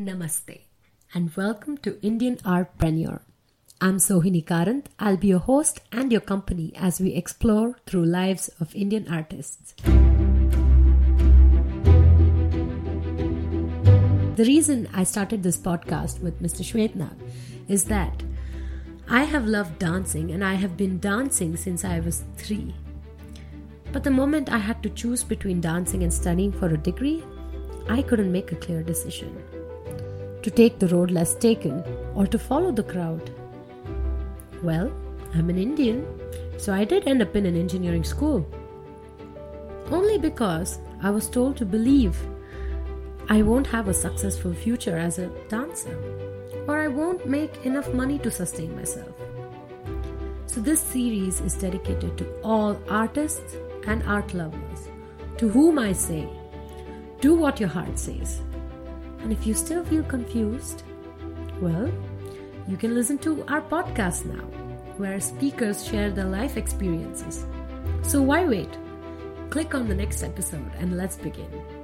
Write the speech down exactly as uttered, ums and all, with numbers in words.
Namaste and welcome to Indian Art Preneur. I'm Sohini Karanth. I'll be your host and your company as we explore through lives of Indian artists. The reason I started this podcast with Mister Shwetna is that I have loved dancing and I have been dancing since I was three. But the moment I had to choose between dancing and studying for a degree, I couldn't make a clear decision. To take the road less taken or to follow the crowd? Well, I'm an Indian, so I did end up in an engineering school. Only because I was told to believe I won't have a successful future as a dancer, or I won't make enough money to sustain myself. So this series is dedicated to all artists and art lovers, to whom I say, do what your heart says. And if you still feel confused, well, you can listen to our podcast now, where speakers share their life experiences. So why wait? Click on the next episode and let's begin.